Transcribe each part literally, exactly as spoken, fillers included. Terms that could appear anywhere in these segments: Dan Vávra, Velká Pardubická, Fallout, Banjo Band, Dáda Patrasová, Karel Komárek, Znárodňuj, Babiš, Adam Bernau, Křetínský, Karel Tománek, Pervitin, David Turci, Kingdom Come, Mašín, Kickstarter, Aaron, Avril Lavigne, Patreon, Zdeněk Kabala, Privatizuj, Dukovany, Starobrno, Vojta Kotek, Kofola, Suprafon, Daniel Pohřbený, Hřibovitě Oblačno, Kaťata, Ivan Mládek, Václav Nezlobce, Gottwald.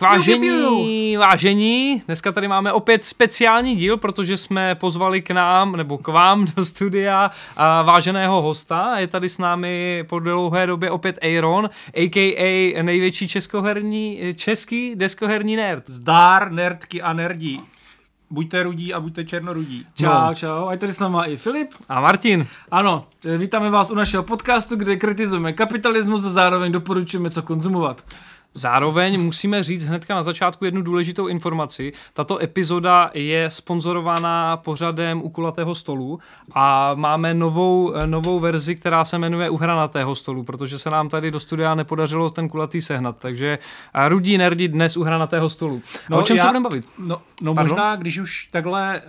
Vážení, vážení, dneska tady máme opět speciální díl, protože jsme pozvali k nám, nebo k vám do studia a váženého hosta. Je tady s námi po dlouhé době opět Aaron, a k a největší českoherní, český deskoherní nerd. Zdár, nerdky a nerdí. Buďte rudí a buďte černorudí. Čau, čau. A tady s náma i Filip. A Martin. Ano, vítáme vás u našeho podcastu, kde kritizujeme kapitalismus a zároveň doporučujeme, co konzumovat. Zároveň musíme říct hnedka na začátku jednu důležitou informaci. Tato epizoda je sponzorovaná pořadem U kulatého stolu a máme novou, novou verzi, která se jmenuje U hranatého stolu, protože se nám tady do studia nepodařilo ten kulatý sehnat. Takže rudí nerdi dnes U hranatého stolu. No, o čem já, se budeme bavit? No, no možná, když už takhle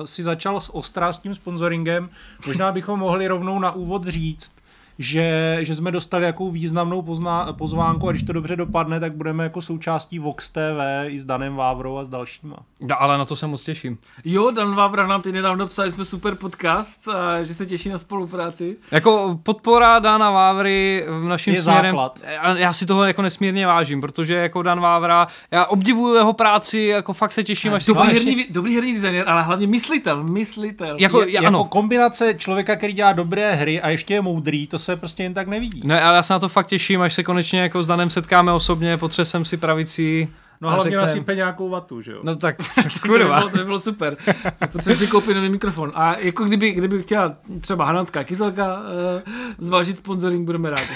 uh, si začal s ostra s tím sponsoringem, možná bychom mohli rovnou na úvod říct, Že, že jsme dostali jakou významnou pozná, pozvánku a když to dobře dopadne, tak budeme jako součástí Vox té vé i s Danem Vávrou a s dalšíma. No, ale na to se moc těším. Jo, Dan Vávra nám teď nedávno psal, že jsme super podcast a že se těší na spolupráci. Jako podpora Dana Vávry v našem je směrem. Základ. Já si toho jako nesmírně vážím, protože jako Dan Vávra, já obdivuju jeho práci, jako fakt se těším. Až dobrý, herní, dobrý herní designer, ale hlavně myslitel, myslitel. Jako, je, jako kombinace člověka, který dělá dobré hry a ještě je moudrý, to se prostě jen tak nevidí. Ne, ale já se na to fakt těším, až se konečně jako s Danem setkáme osobně, potřesem si pravicí. No hlavně asi nějakou vatu, že jo? No tak, kurva. To by bylo super. Potřebuji si koupit nový mikrofon. A jako kdyby, kdyby chtěla třeba Hananská kyselka uh, zvážit sponsoring, budeme rádi.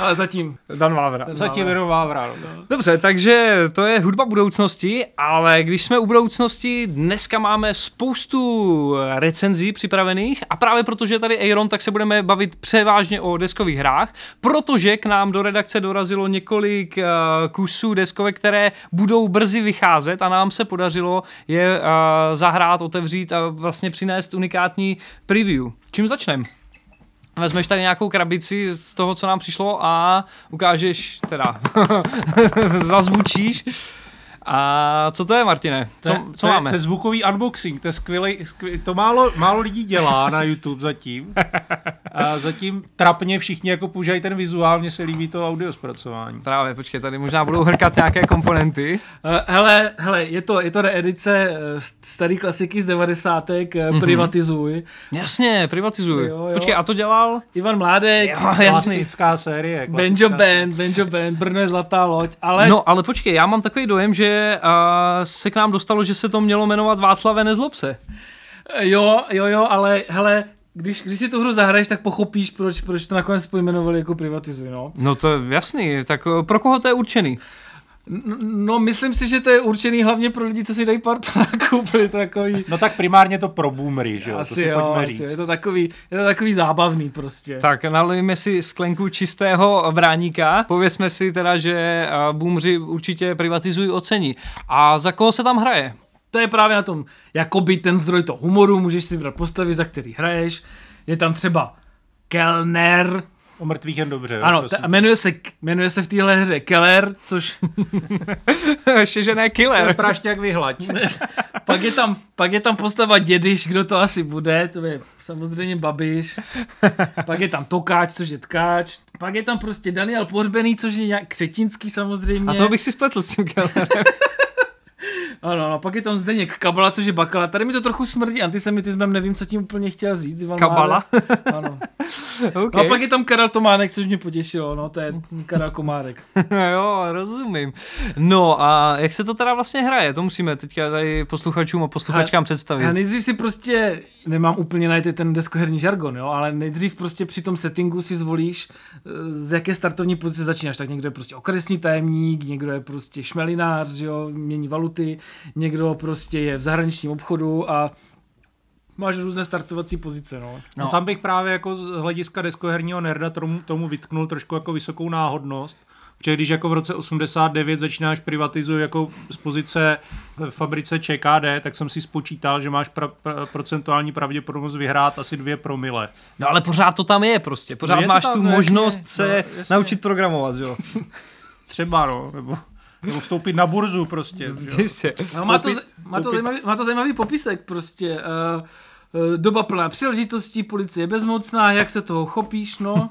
Ale zatím. Dan Vávra. Dan zatím Vávra. jenom Vávra. No. Dobře, takže to je hudba budoucnosti, ale když jsme u budoucnosti, dneska máme spoustu recenzí připravených a právě protože je tady Aaron, tak se budeme bavit převážně o deskových hrách, protože k nám do redakce dorazilo několik uh, kusů deskovek, které budou brzy vycházet a nám se podařilo je uh, zahrát, otevřít a vlastně přinést unikátní preview. Čím začneme? Vezmeš tady nějakou krabici z toho, co nám přišlo a ukážeš, teda, zazvučíš. A co to je, Martine? Co, to, co to máme? Je, to je zvukový unboxing, to je skvělej, skvělej, to málo, málo lidí dělá na YouTube zatím. A zatím trapně všichni jako používají ten vizuál, mně se líbí to audio zpracování. Právě, počkej, tady možná budou hrkat nějaké komponenty. Hele, hele, je to, je to reedice starý klasiky z devadesátek, mm-hmm. Privatizuj. Jasně, Privatizuj. Jo, jo. Počkej, a to dělal? Ivan Mládek. Jo, jasný. Klasická série. Banjo Band, Banjo Band, Brno je zlatá loď. Ale... No, ale počkej, já mám takový dojem, že a se k nám dostalo, že se to mělo jmenovat Václav Nezlobce. Jo, jo, jo, ale hele, když, když si tu hru zahraješ, tak pochopíš, proč, proč to nakonec pojmenovali jako Privatizuj, no. No to je jasný, tak pro koho to je určený? No, no myslím si, že to je určený hlavně pro lidi, co si dají pár pláků, takový... No tak primárně to pro boomery, že jo, asi to si jo, pojďme říct. Jo, je to takový, je to takový zábavný prostě. Tak nalijeme si sklenku čistého bráníka, pověsme si teda, že boomři určitě Privatizují ocení. A za koho se tam hraje? To je právě na tom, jakoby ten zdroj toho humoru, můžeš si brát postavy, za který hraješ, je tam třeba kelner... O mrtvých jen dobře. Ano, ta, jmenuje, se, jmenuje se v téhle hře Keller, což... Ještě, že ne Killer. Prašťák vyhlaď. pak, je tam, pak je tam postava Dědyš, kdo to asi bude, to je samozřejmě Babiš. Pak je tam Tokáč, což je Tkáč. Pak je tam prostě Daniel Pohřbený, což je nějak Křetínský samozřejmě. A toho bych si spletl s tím Kellerem. Ano, no, pak je tam Zdeněk Kabala, což je Bakala. Tady mi to trochu smrdí antisemitismem, nevím, co tím úplně chtěl říct. Ivan Kabala? Ano. Okay. A pak je tam Karel Tománek, což mě potěšilo, no, to je Karel Komárek. No jo, rozumím. No a jak se to teda vlastně hraje? To musíme teďka tady posluchačům a posluchačkám a, představit. A nejdřív si prostě, nemám úplně najít ten deskoherní žargon, jo, ale nejdřív prostě při tom settingu si zvolíš, z jaké startovní pozice začínáš. Tak někdo je prostě okresní tajemník, někdo je prostě šmelinář, jo, mění valuty, někdo prostě je v zahraničním obchodu a máš různé startovací pozice, no. No. No tam bych právě jako z hlediska deskoherního nerda tomu, tomu vytknul trošku jako vysokou náhodnost, protože když jako v roce osmdesát devět začínáš Privatizuj jako z pozice v fabrice ČKD, tak jsem si spočítal, že máš pra, pra, procentuální pravděpodobnost vyhrát asi dvě promile. No ale pořád to tam je prostě, pořád je máš tam, tu ne, možnost ne, se no, naučit programovat, jo. Třeba, no, nebo... Nebo vstoupit na burzu prostě. No, má, to, má, to zajímavý, má to zajímavý popisek prostě. Uh, Doba plná příležitostí, policie je bezmocná, jak se toho chopíš, no.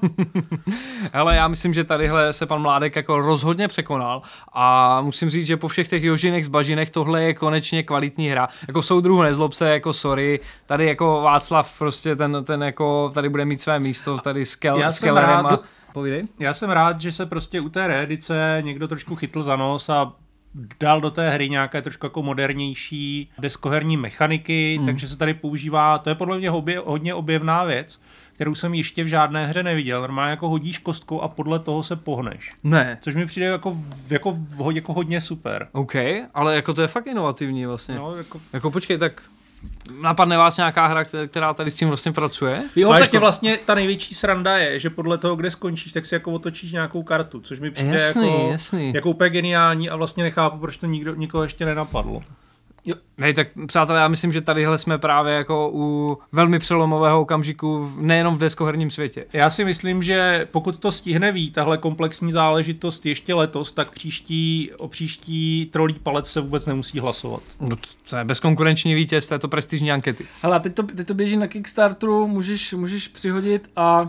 Hele, já myslím, že tadyhle se pan Mládek jako rozhodně překonal a musím říct, že po všech těch jožinech z bažinech tohle je konečně kvalitní hra. Jako soudruhu Nezlobce, jako sorry, tady jako Václav prostě ten, ten jako tady bude mít své místo, tady s Kellerem a... Povídej. Já jsem rád, že se prostě u té reedice někdo trošku chytl za nos a dal do té hry nějaké trošku jako modernější deskoherní mechaniky, hmm. takže se tady používá, to je podle mě obje, hodně objevná věc, kterou jsem ještě v žádné hře neviděl. Normálně jako hodíš kostkou a podle toho se pohneš. Ne. Což mi přijde jako, jako, jako hodně super. OK, ale jako to je fakt inovativní vlastně. No, jako... jako počkej, tak... Napadne vás nějaká hra, která tady s tím vlastně pracuje? Jo, tak je vlastně ta největší sranda je, že podle toho, kde skončíš, tak si jako otočíš nějakou kartu, což mi přijde jasný, jako, jasný. jako úplně geniální a vlastně nechápu, proč to nikdo, nikoho ještě nenapadlo. Jo. Hej, tak přátelé, já myslím, že tadyhle jsme právě jako u velmi přelomového okamžiku nejenom v deskoherním světě. Já si myslím, že pokud to stihne víc, tahle komplexní záležitost ještě letos, tak příští, o příští trolí palec se vůbec nemusí hlasovat. No, to je bezkonkurenční vítěz této prestižní ankety. Hele, teď to, teď to běží na Kickstarteru, můžeš, můžeš přihodit a...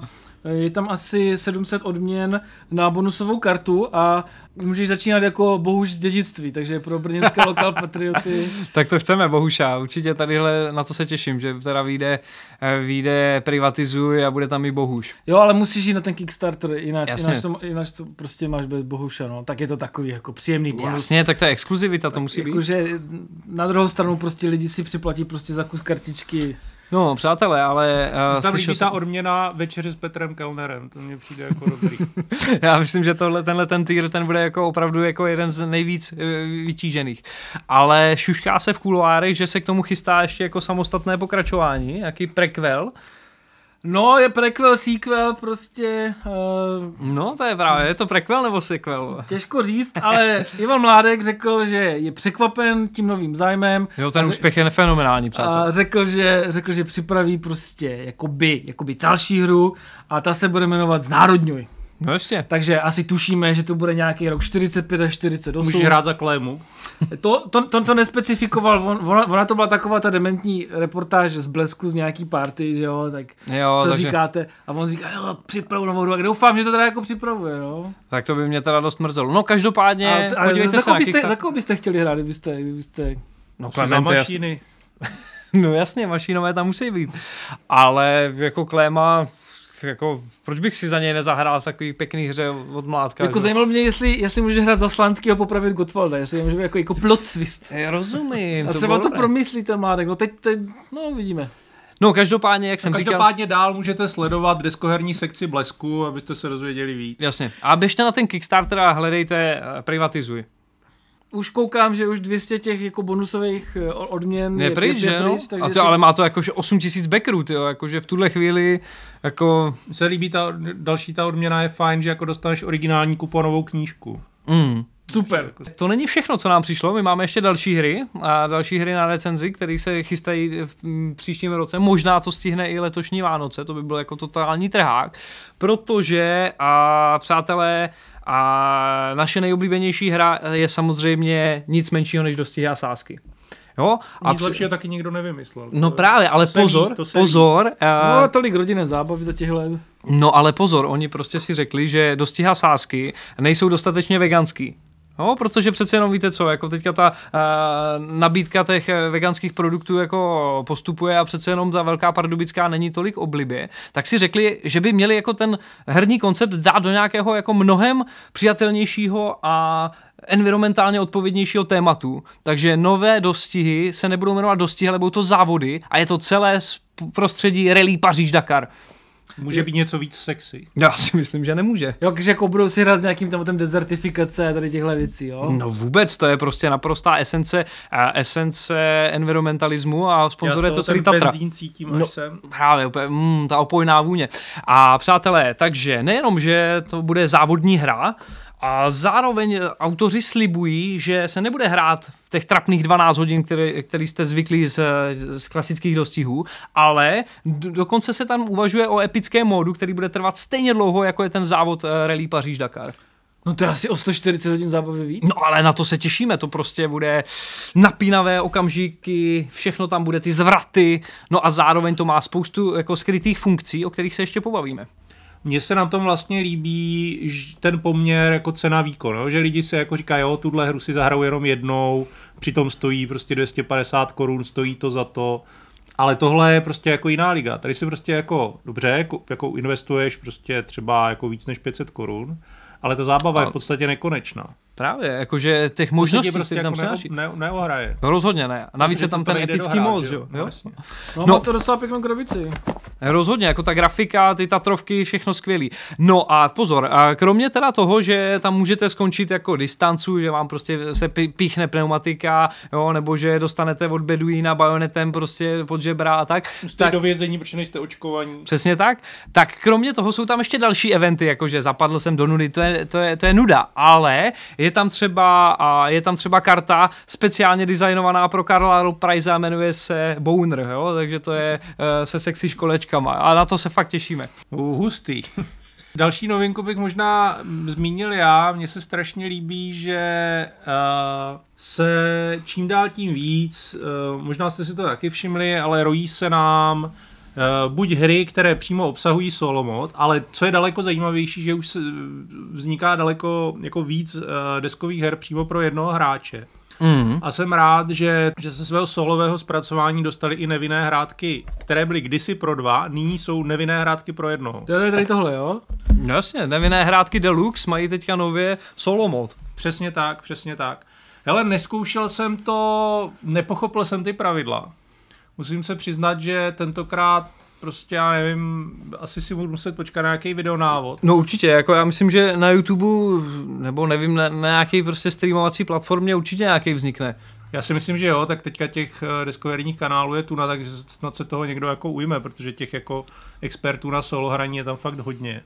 Je tam asi sedm set odměn na bonusovou kartu a můžeš začínat jako Bohuš z dědictví, takže pro brněnské lokal patrioty. Tak to chceme, Bohuša, určitě tadyhle na to se těším, že teda vyjde, vyjde Privatizuj a bude tam i Bohuš. Jo, ale musíš jít na ten Kickstarter, jinak to, to prostě máš bez Bohuša, no. Tak je to takový jako příjemný bonus. Jasně, tak ta exkluzivita, to tak musí jako, být. Jakože na druhou stranu prostě lidi si připlatí prostě za kus kartičky. No, přátelé, ale... Uh, tam líbí jsem... ta odměna večeře s Petrem Kellnerem, to mně přijde jako dobrý. Já myslím, že tohle, tenhle ten týr, ten bude jako opravdu jako jeden z nejvíc uh, vytížených. Ale šušká se v kuloárech, že se k tomu chystá ještě jako samostatné pokračování, nějaký prequel. No, je prequel, sequel, prostě... Uh, no, to je právě, je to prequel nebo sequel? Těžko říct, ale Ivan Mládek řekl, že je překvapen tím novým zájmem. Jo, ten úspěch je fenomenální, přátel. A řekl, že, řekl, že připraví prostě jakoby, jakoby další hru a ta se bude jmenovat Znárodňuj. No ještě. Takže asi tušíme, že to bude nějaký rok čtyřicet pět až čtyřicet osm. Můžeš hrát za klému. To, to, to, to nespecifikoval, on, ona, ona to byla taková ta dementní reportáž z Blesku z nějaký party, že jo, tak jo, co takže... říkáte. A on říká, jo, připravu novou hru, a doufám, že to teda jako připravuje, no. Tak to by mě teda dost mrzelo. No každopádně, a, a podívejte za se na Kickstarter. Za koho byste chtěli hrát, kdybyste... kdybyste... No Klemente, jasný. No jasně, mašínové tam musí být. Ale jako Kléma... Jako, proč bych si za něj nezahrál takový pěkný hře od Mládka? Jako zajímalo mě, jestli, jestli může hrát za Slanskýho popravit Gottwalda, jestli může jako, jako plot twist. Já rozumím. A třeba to, to promyslí ten Mládek, no teď, teď no vidíme. No každopádně, jak jsem každopádně říkal... Každopádně dál můžete sledovat deskoherní sekci Blesku, abyste se dozvěděli víc. Jasně. A běžte na ten Kickstarter a hledejte Privatizuj. Už koukám, že už dvě stě těch jako bonusových odměn je pryč, je, je pryč no? A to, si... ale má to jakože osm tisíc backerů, tyjo, jakože v tuhle chvíli jako... Mně se líbí ta další ta odměna, je fajn, že jako dostaneš originální kuponovou knížku. Mm. Super. To není všechno, co nám přišlo, my máme ještě další hry a další hry na recenzi, které se chystají v příštím roce, možná to stihne i letošní Vánoce, to by byl jako totální trhák, protože a přátelé, a naše nejoblíbenější hra je samozřejmě nic menšího než Dostih a sásky. Jo? A nic při... lepšího taky nikdo nevymyslel. No právě, ale to pozor, ví, pozor. Uh... No tolik rodinné zábavy za těch let. No ale pozor, oni prostě si řekli, že Dostih a sásky nejsou dostatečně veganský. No, protože přece jenom víte co, jako teďka ta uh, nabídka těch veganských produktů jako postupuje a přece jenom ta Velká Pardubická není tolik oblibě, tak si řekli, že by měli jako ten herní koncept dát do nějakého jako mnohem přijatelnějšího a environmentálně odpovědnějšího tématu. Takže nové dostihy se nebudou jmenovat dostihy, ale budou to závody a je to celé z prostředí rally Paříž-Dakar. Může být něco víc sexy. Já si myslím, že nemůže. Jo, když jako budou si hrát s nějakým tématem dezertifikace a tady těchto věcí, jo? No vůbec, to je prostě naprostá esence, esence environmentalismu a sponzoruje to celý Tatra. Já z toho ten benzín cítím, až no, sem. Právě, úplně, mm, ta opojná vůně. A přátelé, takže nejenom, že to bude závodní hra, a zároveň autoři slibují, že se nebude hrát v těch trapných dvanáct hodin, který, který jste zvyklí z, z klasických dostihů, ale do, dokonce se tam uvažuje o epickém módu, který bude trvat stejně dlouho, jako je ten závod Rally Paříž-Dakar. No to je asi o sto čtyřicet hodin zábavy víc. No ale na to se těšíme, to prostě bude napínavé okamžiky, všechno tam bude, ty zvraty, no a zároveň to má spoustu jako skrytých funkcí, o kterých se ještě pobavíme. Mně se na tom vlastně líbí ten poměr jako cena-výkon, no? Že lidi se jako říkají, jo, tuhle hru si zahrajou jenom jednou, přitom stojí prostě dvě stě padesát korun, stojí to za to, ale tohle je prostě jako jiná liga. Tady si prostě jako, dobře, jako investuješ prostě třeba jako víc než pět set korun, ale ta zábava a... je v podstatě nekonečná. Právě, jakože těch možností, prostě které tam jako přináší. Ne, neohraje. No rozhodně ne. Navíc je tam ten epický mod, že jo? No, vlastně. no, no má to docela pěknou grafici. Rozhodně, jako ta grafika, ty tatrovky, všechno skvělý. No a pozor, a kromě teda toho, že tam můžete skončit jako distancu, že vám prostě se píchne pneumatika, jo, nebo že dostanete od beduína bajonetem prostě pod žebra a tak. Jste tak, do vězení, protože nejste očkovaní. Přesně tak. Tak kromě toho jsou tam ještě další eventy, jakože zapadl jsem do nudy, to je, to je, to je nuda, ale je tam třeba a je tam třeba karta speciálně designovaná pro Karla Price, jmenuje se Boner, jo, takže to je se sexy školečkama a na to se fakt těšíme. Hustý. Další novinku bych možná zmínil já, mně se strašně líbí, že uh, se čím dál tím víc, uh, možná jste si to taky všimli, ale rojí se nám Uh, buď hry, které přímo obsahují solo mod, ale co je daleko zajímavější, že už vzniká daleko jako víc uh, deskových her přímo pro jednoho hráče. Mm. A jsem rád, že, že se svého solového zpracování dostali i nevinné hrátky, které byly kdysi pro dva, nyní jsou nevinné hrátky pro jednoho. To je tady tohle, jo? No jasně, nevinné hrátky Deluxe mají teďka nově solo mod. Přesně tak, přesně tak. Hele, neskoušel jsem to, nepochopil jsem ty pravidla. Musím se přiznat, že tentokrát prostě já nevím, asi si budu muset počkat na nějaký videonávod. No určitě, jako já myslím, že na YouTube nebo nevím, na, na nějaký prostě streamovací platformě určitě nějaký vznikne. Já si myslím, že jo, tak teďka těch deskoherních kanálů je tu na, takže snad se toho někdo jako ujme, protože těch jako expertů na solo hraní je tam fakt hodně.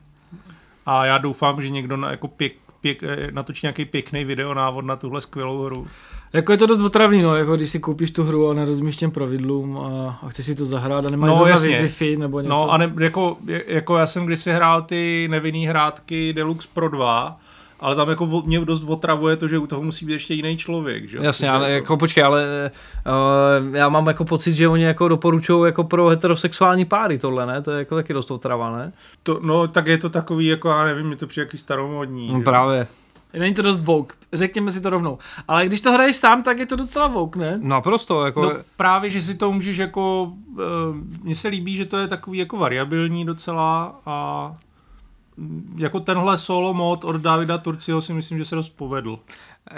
A já doufám, že někdo na, jako pěk, pěk, natočí nějaký pěkný videonávod na tuhle skvělou hru. Jako je to dost otravný, no, jako když si koupíš tu hru a nerozumíš těm pravidlům a, a chceš si to zahrát a nemáš no, zrovna Wi-Fi nebo něco. No a ne, jako, jako já jsem kdysi hrál ty nevinný hrátky Deluxe Pro dva, ale tam jako mě dost otravuje to, že u toho musí být ještě jiný člověk, že? Jasně, ale jako počkej, ale uh, já mám jako pocit, že oni jako doporučují jako pro heterosexuální páry tohle, ne? To je jako taky dost otrava, ne? To, no tak je to takový, jako já nevím, mě to přijde jaký staromodní. No, právě. Není to dost woke, řekněme si to rovnou. Ale když to hraješ sám, tak je to docela woke, ne? Naprosto, jako... No, právě, že si to můžeš jako... Mně se líbí, že to je takový jako variabilní docela a... Jako tenhle solo mod od Davida Turciho si myslím, že se dost povedl.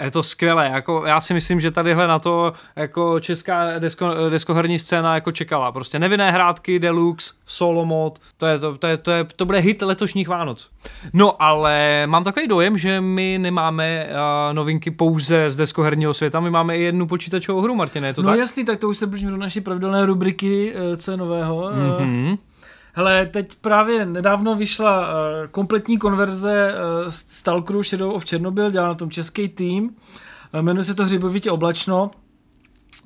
Je to skvělé, jako já si myslím, že tadyhle na to jako česká desko, deskoherní scéna jako čekala. Prostě nevinné hrátky, deluxe, solo mod, to, je, to, to, je, to, je, to bude hit letošních Vánoc. No ale mám takový dojem, že my nemáme uh, novinky pouze z deskoherního světa, my máme i jednu počítačovou hru, Martine, je to no tak? No jasný, tak to už se blížíme do naší pravidelné rubriky, co je nového. Mm-hmm. Hele, teď právě nedávno vyšla uh, kompletní konverze uh, Stalkeru Shadow of Chernobyl, dělal na tom český tým, uh, jmenuje se to Hřibovitě Oblačno,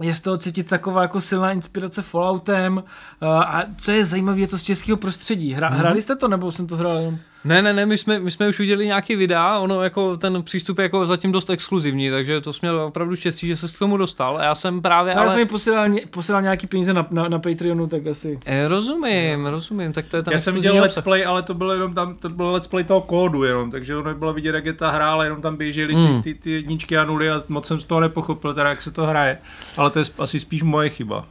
je z toho cítit taková jako silná inspirace Falloutem uh, a co je zajímavé, je to z českého prostředí. Hra, mm-hmm. Hráli jste to, nebo jsem to hrál jenom? Ne, ne, ne, my jsme, my jsme už viděli nějaký videa, ono jako ten přístup je jako zatím dost exkluzivní, takže to jsem měl opravdu štěstí, že se k tomu dostal a já jsem právě... No, ale... Já jsem mi posílal, posílal nějaký peníze na, na, na Patreonu, tak asi... E, rozumím, no. rozumím, tak to je ten... Já jsem viděl let's play, ale to bylo jenom tam, to bylo let's play toho kódu jenom, takže ono bylo vidět, jak je ta hra, ale jenom tam běželi mm. ty, ty, ty jedničky a nuly a moc jsem z toho nepochopil, teda jak se to hraje, ale to je asi spíš moje chyba.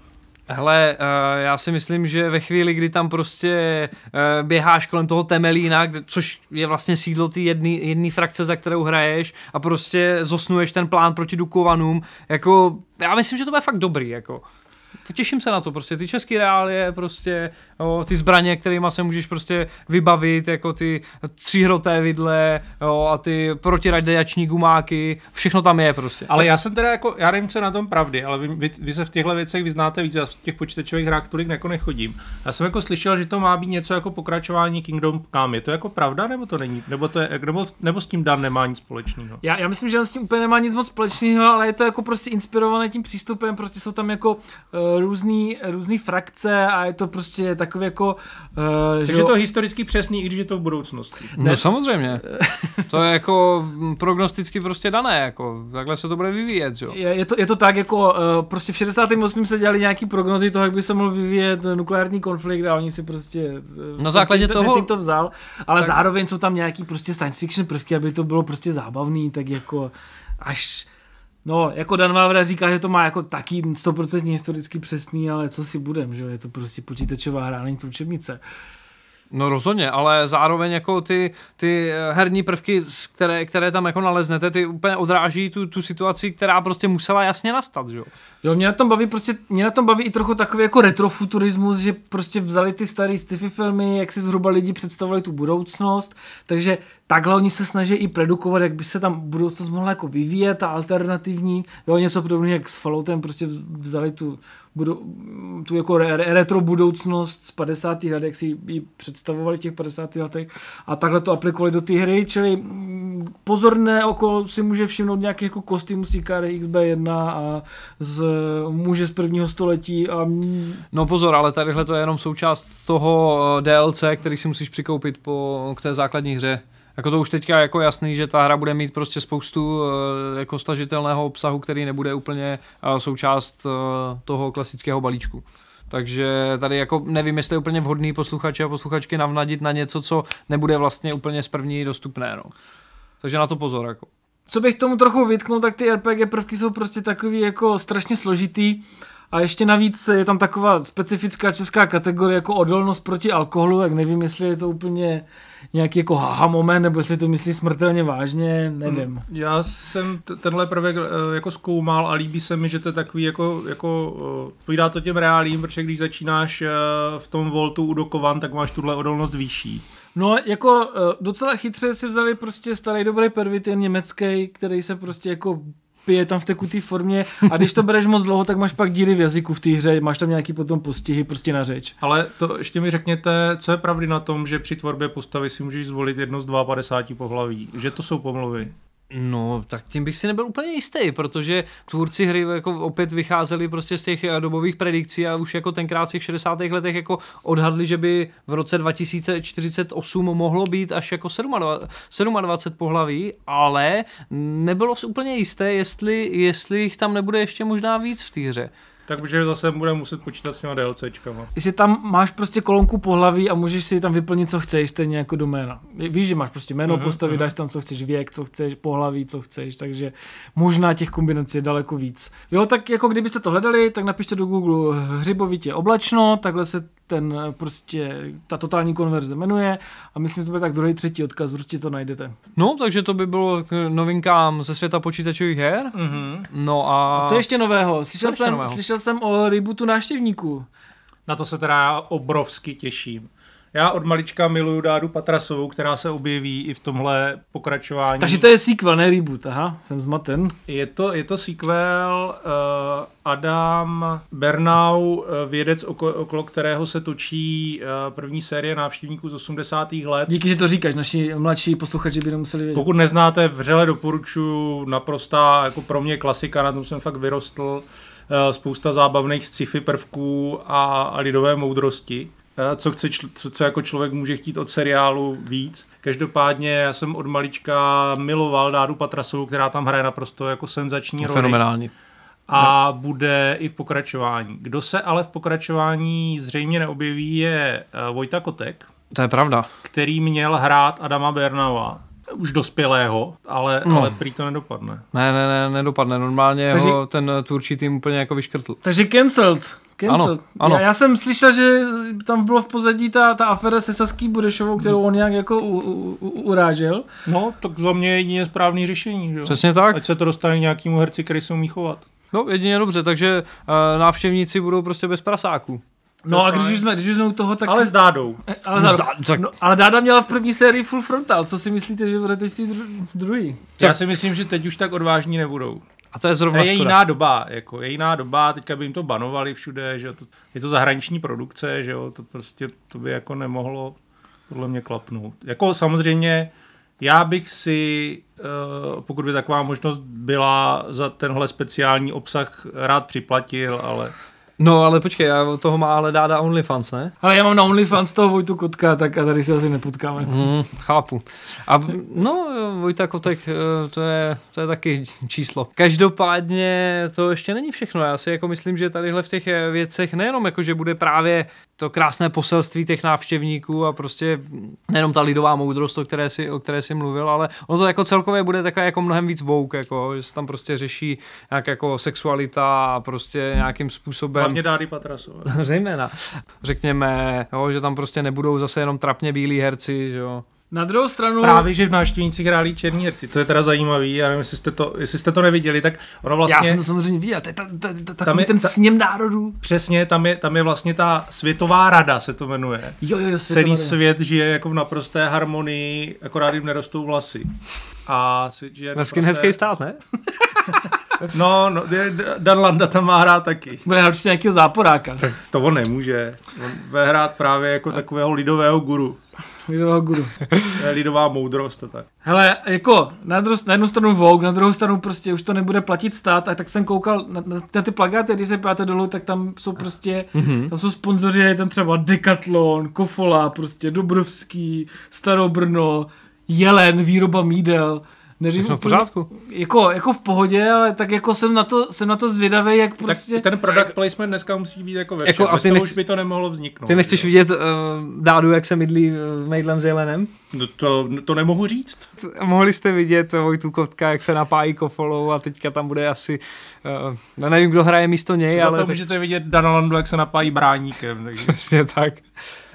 Hele, já si myslím, že ve chvíli, kdy tam prostě běháš kolem toho Temelína, což je vlastně sídlo ty jedné frakce, za kterou hraješ a prostě zosnuješ ten plán proti Dukovanům, jako já myslím, že to bude fakt dobrý, jako. Těším se na to prostě, ty český reálie, prostě, jo, ty zbraně, kterýma se můžeš prostě vybavit, jako ty tříhroté vidle, jo, a ty protiradiační gumáky, všechno tam je prostě. Ale já jsem teda jako, já nevím, co na tom pravdy, ale vy, vy, vy se v těchto věcech vyznáte víc, já v těch počítačových hrách tolik jako nechodím. Já jsem jako slyšel, že to má být něco jako pokračování Kingdom Come, je to jako pravda, nebo to není, nebo to je, nebo, nebo s tím Dan nemá nic společného? Já, já myslím, že on s tím úplně nemá nic moc společného, ale je to jako prostě inspirované tím přístupem, prostě jsou tam jako uh, různý, různý frakce a je to prostě tak takový jako... Uh, Takže že... je to historicky přesný, i když je to v budoucnosti. No ne? Samozřejmě. To je jako prognosticky prostě dané, jako takhle se to bude vyvíjet, jo. Je, je, to, je to tak, jako uh, prostě v šedesátém osmém se dělali nějaký prognozy toho, jak by se mohl vyvíjet nukleární konflikt a oni si prostě... Na základě ten, toho... Ten to vzal, ale tak... zároveň jsou tam nějaký prostě science fiction prvky, aby to bylo prostě zábavný, tak jako až... No, jako Dan Vávra říká, že to má jako taky sto procent historicky přesný, ale co si budem, že je to prostě počítačová hra, není to učebnice. No rozhodně, ale zároveň jako ty, ty herní prvky, které, které tam jako naleznete, ty úplně odráží tu, tu situaci, která prostě musela jasně nastat, že jo? Jo, mě na tom baví prostě, mě na tom baví i trochu takový jako retrofuturismus, že prostě vzali ty staré sci-fi filmy, jak si zhruba lidi představovali tu budoucnost, takže takhle oni se snaží i predukovat, jak by se tam budoucnost mohla jako vyvíjet a alternativní, jo, něco podobného, jak s Falloutem prostě vzali tu, budou, tu jako re, retro budoucnost z padesátých let, jak si ji představovali v těch padesátých letech a takhle to aplikovali do té hry, čili pozorné oko si může všimnout nějaký jako kostýmů z Ikara X B jedna a z muže z prvního století a... No pozor, ale tadyhle to je jenom součást toho D L C, který si musíš přikoupit po, k té základní hře. Jako to už teďka jako jasný, že ta hra bude mít prostě spoustu jako stažitelného obsahu, který nebude úplně součást toho klasického balíčku. Takže tady jako nevím, jestli je úplně vhodný posluchače a posluchačky navnadit na něco, co nebude vlastně úplně z první dostupné. No. Takže na to pozor. Jako. Co bych tomu trochu vytknul, tak ty R P G prvky jsou prostě takový jako strašně složitý. A ještě navíc je tam taková specifická česká kategorie jako odolnost proti alkoholu, tak nevím, jestli je to úplně nějaký jako haha moment, nebo jestli to myslí smrtelně vážně, nevím. Já jsem t- tenhle prvek jako zkoumal a líbí se mi, že to je takový jako, jako pojídá to těm reálím, protože když začínáš v tom voltu u Dukovan, tak máš tuhle odolnost vyšší. No jako docela chytře si vzali prostě starý dobrý pervitin německý, který se prostě jako je tam v tekutý formě a když to bereš moc dlouho, tak máš pak díry v jazyku v té hře, máš tam nějaký potom postihy prostě na řeč. Ale to ještě mi řekněte, co je pravdy na tom, že při tvorbě postavy si můžeš zvolit jedno z padesát dva pohlaví, že to jsou pomluvy? No, tak tím bych si nebyl úplně jistý, protože tvůrci hry jako opět vycházeli prostě z těch dobových predikcí a už jako tenkrát v těch šedesátých letech jako odhadli, že by v roce dva tisíce čtyřicet osm mohlo být až jako dvacet sedm pohlaví, ale nebylo úplně jisté, jestli, jestli jich tam nebude ještě možná víc v té hře. Takže zase budeme muset počítat s těma DLCčkama. Jestli tam máš prostě kolonku pohlaví a můžeš si tam vyplnit, co chceš, stejně jako do jména. Víš, že máš prostě jméno, uh-huh, postavy, uh-huh. Dáš tam, co chceš, věk, co chceš, pohlaví, co chceš, takže možná těch kombinací je daleko víc. Jo, tak jako kdybyste to hledali, tak napište do Google Hřibovitě Oblačno, takhle se ten prostě, ta totální konverze jmenuje a myslím, že to bude tak druhý, třetí odkaz, určitě to najdete. No, takže to by bylo k novinkám ze světa počítačových her. Uh-huh. No a... a co ještě nového? Slyšel jsem, nového? Slyšel jsem o rebootu Návštěvníků. Na to se teda obrovsky těším. Já od malička miluju Dádu Patrasovou, která se objeví i v tomhle pokračování. Takže to je sequel, ne reboot, aha, jsem zmaten. Je to, je to sequel, uh, Adam Bernau, uh, vědec, oko, okolo kterého se točí uh, první série Návštěvníků z osmdesátých let. Díky, že to říkáš, naši mladší posluchači by nemuseli vědět. Pokud neznáte, vřele doporučuji, naprostá, jako pro mě klasika, na tom jsem fakt vyrostl, uh, spousta zábavných sci-fi prvků a, a lidové moudrosti. Co, chce, co, co jako člověk může chtít od seriálu víc. Každopádně já jsem od malička miloval Dádu Patrasovou, která tam hraje naprosto jako senzační roli. Fenomenální. A bude i v pokračování. Kdo se ale v pokračování zřejmě neobjeví, je Vojta Kotek. To je pravda. Který měl hrát Adama Bernaua. Už dospělého, ale, no. ale prý to nedopadne. Ne, ne, ne, nedopadne. Normálně Takže... ho ten tvůrčí tým úplně jako vyškrtl. Takže cancelled. Ano, ano. Já, já jsem slyšel, že tam bylo v pozadí ta, ta aféra se Saský Budešovou, kterou on nějak jako u, u, u, urážel. No, tak za mě je jedině správný řešení. Že? Přesně tak. Ať se to dostane nějakému herci, který se umí chovat. No, jedině dobře, takže uh, Návštěvníci budou prostě bez prasáků. No, no a když už, jsme, když už jsme u toho, tak... Ale s Dádou. Ale, no, Dá, tak... no, ale Dáda měla v první sérii full frontal. Co si myslíte, že bude teď v té druhé? Já si myslím, že teď už tak odvážní nebudou. A to je zrovna škoda. Je jiná doba, jako je jiná doba, teďka by jim to banovali všude, že to, je to zahraniční produkce, že jo, to prostě, to by jako nemohlo podle mě klapnout. Jako samozřejmě, já bych si, pokud by taková možnost byla, za tenhle speciální obsah rád připlatil, ale... No, ale počkej, já toho má ale Dáda OnlyFans, ne? Ale já mám na OnlyFans toho Vojtu Kotka, tak a tady se asi nepotkáme. Mm, chápu. A no, Vojta Kotek, to je, to je taky číslo. Každopádně to ještě není všechno. Já si jako myslím, že tadyhle v těch věcech nejenom jako, že bude právě to krásné poselství těch návštěvníků a prostě nejenom ta lidová moudrost, o které si, o které si mluvil, ale ono to jako celkově bude takové jako mnohem víc woke, jako, že se tam prostě řeší nějak jako sexualita a prostě nějakým způsobem. Hlavně Dády Patrasové. Zejména. Řekněme, jo, že tam prostě nebudou zase jenom trapně bílí herci, že jo. Na druhou stranu... Právě, že v Návštěvnících hráli černí herci, to je teda zajímavý, já nevím, jestli jste to, jestli jste to neviděli, tak ono vlastně... Já jsem to samozřejmě viděl, to je ta, ta, ta, takový je, ten ta, sněm národů. Přesně, tam je, tam je vlastně ta Světová rada, se to jmenuje. Jo, jo, jo, celý svět žije jako v naprosté harmonii, akorát jim nerostou vlasy. A žije naprosté... hezký stát, ne? No, no, Dan Landa tam má hrát taky. Bude hrát určitě nějakého záporáka. Tak to on nemůže. On bude hrát právě jako takového lidového guru. Lidového guru. Lidová moudrost. Tak. Hele, jako na, dru- na jednu stranu Vogue, na druhou stranu prostě už to nebude platit stát, a tak jsem koukal na, na, na ty plakáty, když se půjdete dolů, tak tam jsou prostě, mm-hmm. tam jsou sponzoři, tam třeba Decathlon, Kofola, prostě Dubrovský, Starobrno, Jelen, výroba mídel. Neřím, v pořádku. Jako, jako v pohodě, ale tak jako jsem na to, jsem na to zvědavý, jak prostě... Tak ten product placement dneska musí být jako ve všem, jako, a ty nechci, už by to nemohlo vzniknout. Ty nechceš vidět uh, Dádu, jak se mydlí uh, mejdlem s jelenem? No to, to nemohu říct. Mohli jste vidět Vojtu Kotka, jak se napájí kofolou a teďka tam bude asi... Uh, nevím, kdo hraje místo něj, to ale... Za to můžete teď... vidět Dana Landu, jak se napájí bráníkem. Takže... Přesně tak.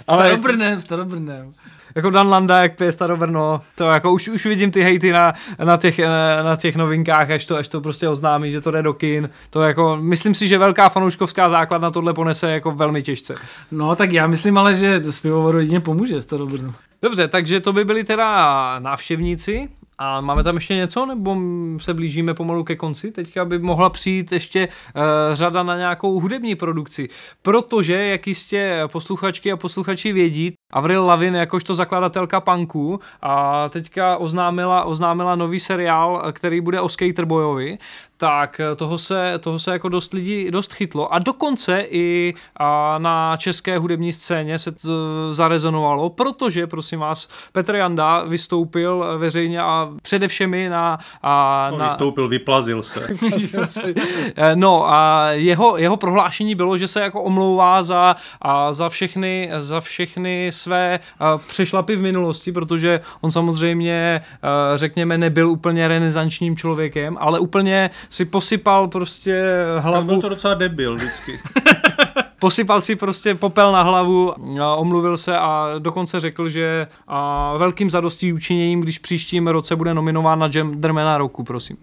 Ale... Starobrnem, Starobrnem. Jako Dan Landa, jak pije Starobrno, to jako už, už vidím ty hejty na, na, těch, na, na těch novinkách, až to, až to prostě oznámí, že to jde do kin. To jako, myslím si, že velká fanouškovská základna tohle ponese jako velmi těžce. No tak já myslím ale, že to pivovaru jedině pomůže Starobrno. Dobře, takže to by byli teda návštěvníci. A máme tam ještě něco, nebo se blížíme pomalu ke konci? Teďka by mohla přijít ještě uh, řada na nějakou hudební produkci, protože, jak jistě posluchačky a posluchači vědí, Avril Lavigne jakožto zakladatelka punku a teďka oznámila, oznámila nový seriál, který bude o Skaterboyovi, tak toho se, toho se jako dost lidí dost chytlo a dokonce i a na české hudební scéně se t- zarezonovalo, protože, prosím vás, Petr Janda vystoupil veřejně a především na... A no, na... Vystoupil, vyplazil se. No a jeho, jeho prohlášení bylo, že se jako omlouvá za, a za, všechny, za všechny své přešlapy v minulosti, protože on samozřejmě, řekněme, nebyl úplně renesančním člověkem, ale úplně si posypal prostě hlavu. Tak byl to docela debil vždycky. Posypal si prostě popel na hlavu, omluvil se a dokonce řekl, že velkým zadostí učiněním, když příštím roce bude nominován na Gendermana roku, prosím.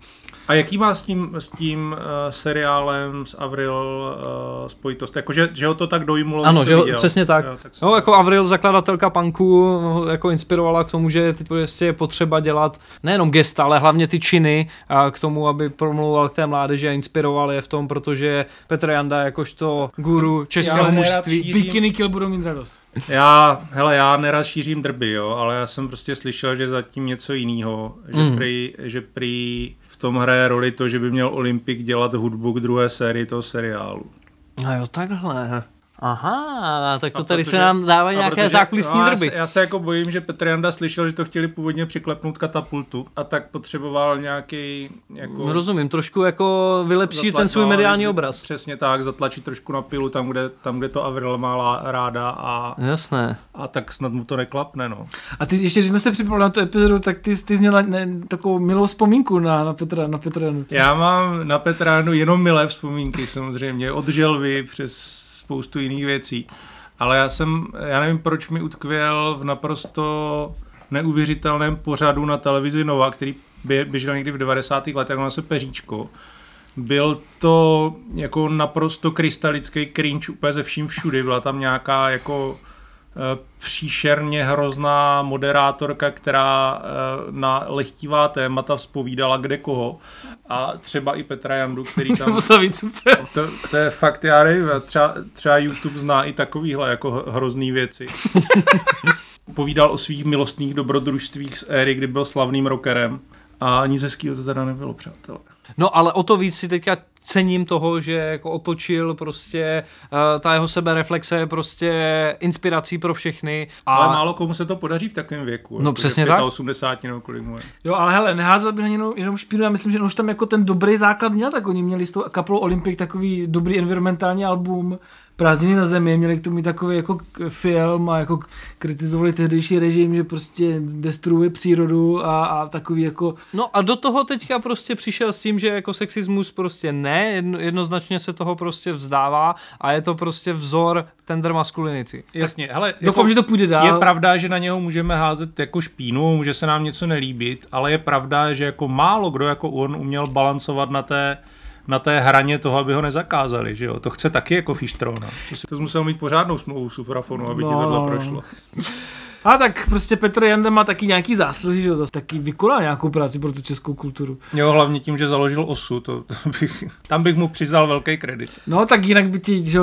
A jaký má s tím, s tím uh, seriálem s Avril uh, spojitost? Jako, že, že ho to tak dojmulo? Ano, že ho, přesně tak. Jo, tak no, jako Avril, zakladatelka punku, jako inspirovala k tomu, že teď prostě je potřeba dělat nejenom gesta, ale hlavně ty činy a k tomu, aby promlouval k té mládeži a inspiroval je v tom, protože Petr Janda jakožto guru českého mužství. Šířím... Bikini Kill budou mít radost. Já, hele, já nerad šířím drby, jo, ale já jsem prostě slyšel, že zatím něco jiného, že mm. prý, že prý v tom hraje roli to, že by měl Olympic dělat hudbu k druhé sérii toho seriálu. No jo, takhle. Aha, tak to a tady protože, se nám dávají nějaké zákulisní no, drby. Já se, já se jako bojím, že Petr Janda slyšel, že to chtěli původně přiklepnout katapultu a tak potřeboval nějaký... Jako, no, rozumím, trošku jako vylepšit ten svůj mediální obraz. Přesně tak, zatlačit trošku na pilu tam, kde, tam, kde to Avril má ráda a... Jasné. A tak snad mu to neklapne, no. A ty ještě, když jsme se připomněli na tu epizodu, tak ty, ty jsi měl ne, takovou milou vzpomínku na, na, Petra, na Petra Jandu. Já mám na Petra Jandu jenom milé vzpomínky samozřejmě, od želvy přes spoustu jiných věcí, ale já jsem, já nevím, proč mi utkvěl v naprosto neuvěřitelném pořadu na televizi Nova, který běžel někdy v devadesátých letech, on se Peříčko. Byl to jako naprosto krystalický cringe úplně ze vším všudy, byla tam nějaká jako příšerně hrozná moderátorka, která na lehtivá témata vzpovídala kde koho a třeba i Petra Jandu, který tam... to, to je fakt, já nevím, třeba, třeba YouTube zná i takovýhle jako hrozný věci. Povídal o svých milostných dobrodružstvích z éry, kdy byl slavným rockerem A nic hezkýho to teda nebylo, přátelé. No ale o to víc si teďka cením toho, že jako otočil prostě, uh, ta jeho sebereflexe je prostě inspirací pro všechny. A... Ale málo komu se to podaří v takovém věku. No přesně tak. osmdesát nebo kolik mu je. Jo, ale hele, neházal bych na jenom, jenom špínu, já myslím, že on už tam jako ten dobrý základ měl, tak oni měli s tou kapelou Olympic takový dobrý environmentální album, Prázdniny na zemi, měli k tomu takový jako film a jako kritizovali tehdejší režim, že prostě destruuje přírodu a, a takový jako... No a do toho teďka prostě přišel s tím, že jako sexismus prostě ne, jedno, jednoznačně se toho prostě vzdává a je to prostě vzor tender maskulinici. Jasně, hele, doufám, jako, že to půjde dál. Je pravda, že na něho můžeme házet jako špínu, může se nám něco nelíbit, ale je pravda, že jako málo kdo jako on uměl balancovat na té na té hraně toho, aby ho nezakázali, že jo? To chce taky jako fištrona. To jsi musel mít pořádnou smlouvu s Suprafonu, aby no. ti tohle prošlo. A tak prostě Petr Janda má taky nějaký zásluhy, že jo? Zase taky vykonal nějakou práci pro tu českou kulturu. Jo, hlavně tím, že založil Osu, to, to bych, tam bych mu přiznal velký kredit. No tak jinak by ti, že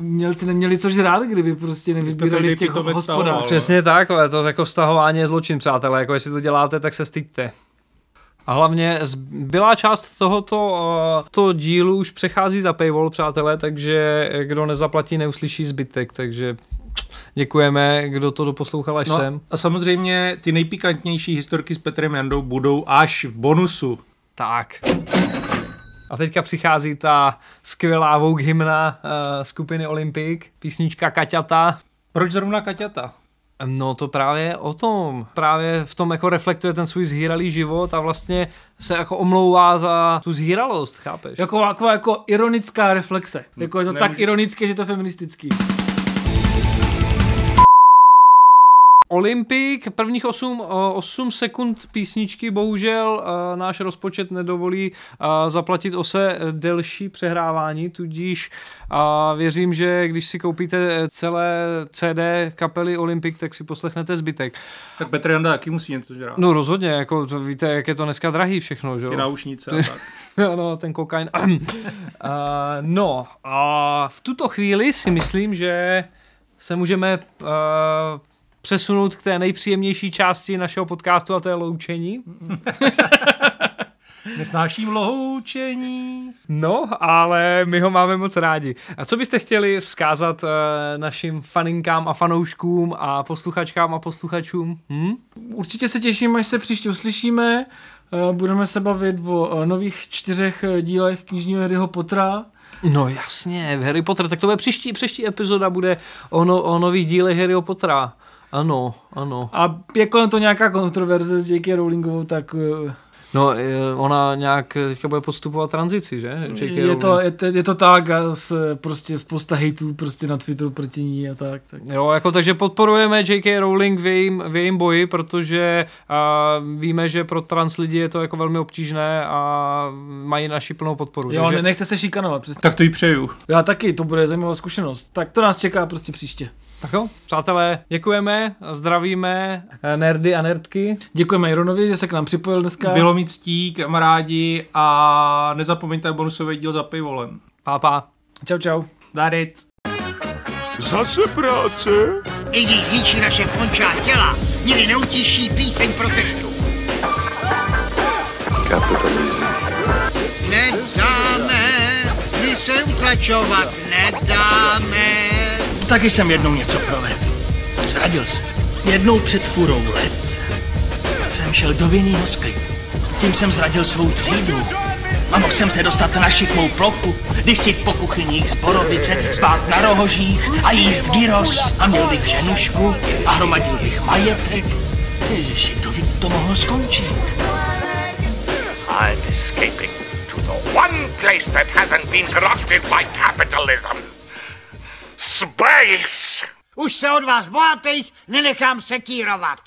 umělci neměli co žrát, kdyby prostě nevybírali v těch hospodách. Přesně tak, ale to jako stahování je zločin, přátelé, jako jestli to děláte, tak se styďte. A hlavně zbylá část tohoto to dílu už přechází za paywall, přátelé, takže kdo nezaplatí, neuslyší zbytek, takže děkujeme, kdo to doposlouchal až no sem. A samozřejmě ty nejpikantnější historky s Petrem Jandou budou až v bonusu. Tak. A teďka přichází ta skvělá Vogue hymna skupiny Olympic, písnička Kaťata. Proč zrovna Kaťata? No to právě o tom, právě v tom jako reflektuje ten svůj zhýralý život a vlastně se jako omlouvá za tu zhýralost, chápeš? Jako, jako, jako ironická reflexe, jako je to nemůže... tak ironické, že to feministický. Olympic, prvních osm sekund písničky, bohužel náš rozpočet nedovolí zaplatit Ose delší přehrávání, tudíž věřím, že když si koupíte celé C D kapely Olympic, tak si poslechnete zbytek. Tak Petr Janda taky musí něco žrát. No rozhodně, jako víte, jak je to dneska drahý všechno, že jo? Ty náušnice a tak. No, ten kokain. uh, no, a v tuto chvíli si myslím, že se můžeme... Uh, přesunout k té nejpříjemnější části našeho podcastu a to je loučení. Nesnáším loučení. No, ale my ho máme moc rádi. A co byste chtěli vzkázat našim faninkám a fanouškům a posluchačkám a posluchačům? Hm? Určitě se těším, až se příště uslyšíme. Budeme se bavit o nových čtyřech dílech knižního Harryho Pottera. No jasně, Harry Potter. Tak to bude příští, příští epizoda bude o, no, o nových dílech Harryho Pottera. Ano, ano. A je kolem to nějaká kontroverze s J K. Rowlingovou, tak... No, ona nějak teďka bude podstupovat tranzici, že? Je to, je, to, je to tak a s, prostě spousta hejtů prostě na Twitteru proti ní a tak. tak. Jo, jako takže podporujeme J K. Rowling v jejím, v jejím boji, protože uh, víme, že pro trans lidi je to jako velmi obtížné a mají naši plnou podporu. Jo, takže... nechte se šikanovat. Přesně. Tak to jí přeju. Já taky, to bude zajímavá zkušenost. Tak to nás čeká prostě příště. Tak jo, přátelé, děkujeme, zdravíme nerdy a nerdky. Děkujeme Aaronovi, že se k nám připojil dneska. Bylo mi ctí, kamarádi, a nezapomeňte bonusový díl za pivolem. Pa, pa. Čau, čau. Darec. Zase práce. I když zničí naše pončá těla, nikdy neutěší píseň protestu. Kapitalism. Nedáme, my se utlačovat nedáme. Taky jsem jednou něco provedl. Zradil jsem. Jednou před fůrou let jsem šel do vinného skliku. Tím jsem zradil svou třídu. A mohl jsem se dostat na šikmou plochu, dychtit po kuchyních z borovice, spát na rohožích a jíst gyros. A měl bych ženušku a hromadil bych majetek. Ježiši, kdo ví, to mohlo skončit. I'm escaping to the one place that hasn't been corrupted by capitalism. Space! Už se od vás bohatých nenechám sekírovat.